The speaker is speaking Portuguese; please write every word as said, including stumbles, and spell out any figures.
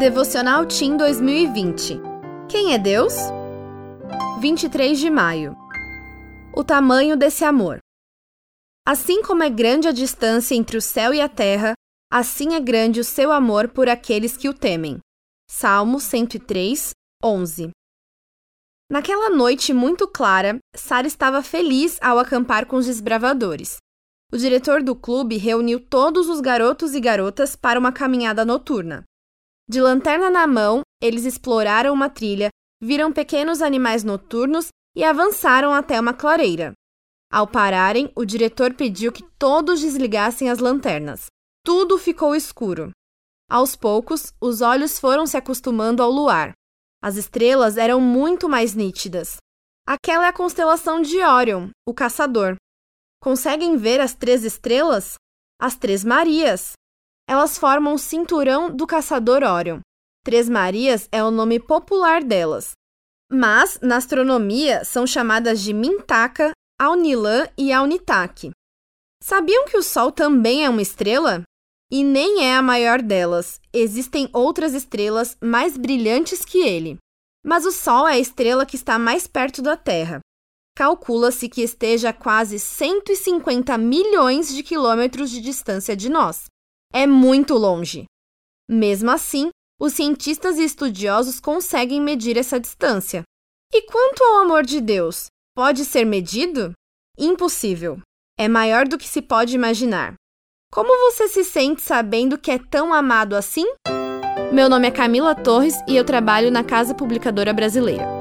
Devocional Teen dois mil e vinte. Quem é Deus? vinte e três de maio. O tamanho desse amor. Assim como é grande a distância entre o céu e a terra, assim é grande o seu amor por aqueles que o temem. Salmo cento e três, onze. Naquela noite muito clara, Sara estava feliz ao acampar com os desbravadores. O diretor do clube reuniu todos os garotos e garotas para uma caminhada noturna. De lanterna na mão, eles exploraram uma trilha, viram pequenos animais noturnos e avançaram até uma clareira. Ao pararem, o diretor pediu que todos desligassem as lanternas. Tudo ficou escuro. Aos poucos, os olhos foram se acostumando ao luar. As estrelas eram muito mais nítidas. Aquela é a constelação de Orion, o caçador. Conseguem ver as três estrelas? As Três Marias. Elas formam o cinturão do caçador Orion. Três Marias é o nome popular delas. Mas, na astronomia, são chamadas de Mintaka, Alnilam e Alnitak. Sabiam que o Sol também é uma estrela? E nem é a maior delas. Existem outras estrelas mais brilhantes que ele. Mas o Sol é a estrela que está mais perto da Terra. Calcula-se que esteja a quase cento e cinquenta milhões de quilômetros de distância de nós. É muito longe. Mesmo assim, os cientistas e estudiosos conseguem medir essa distância. E quanto ao amor de Deus? Pode ser medido? Impossível. É maior do que se pode imaginar. Como você se sente sabendo que é tão amado assim? Meu nome é Camila Torres e eu trabalho na Casa Publicadora Brasileira.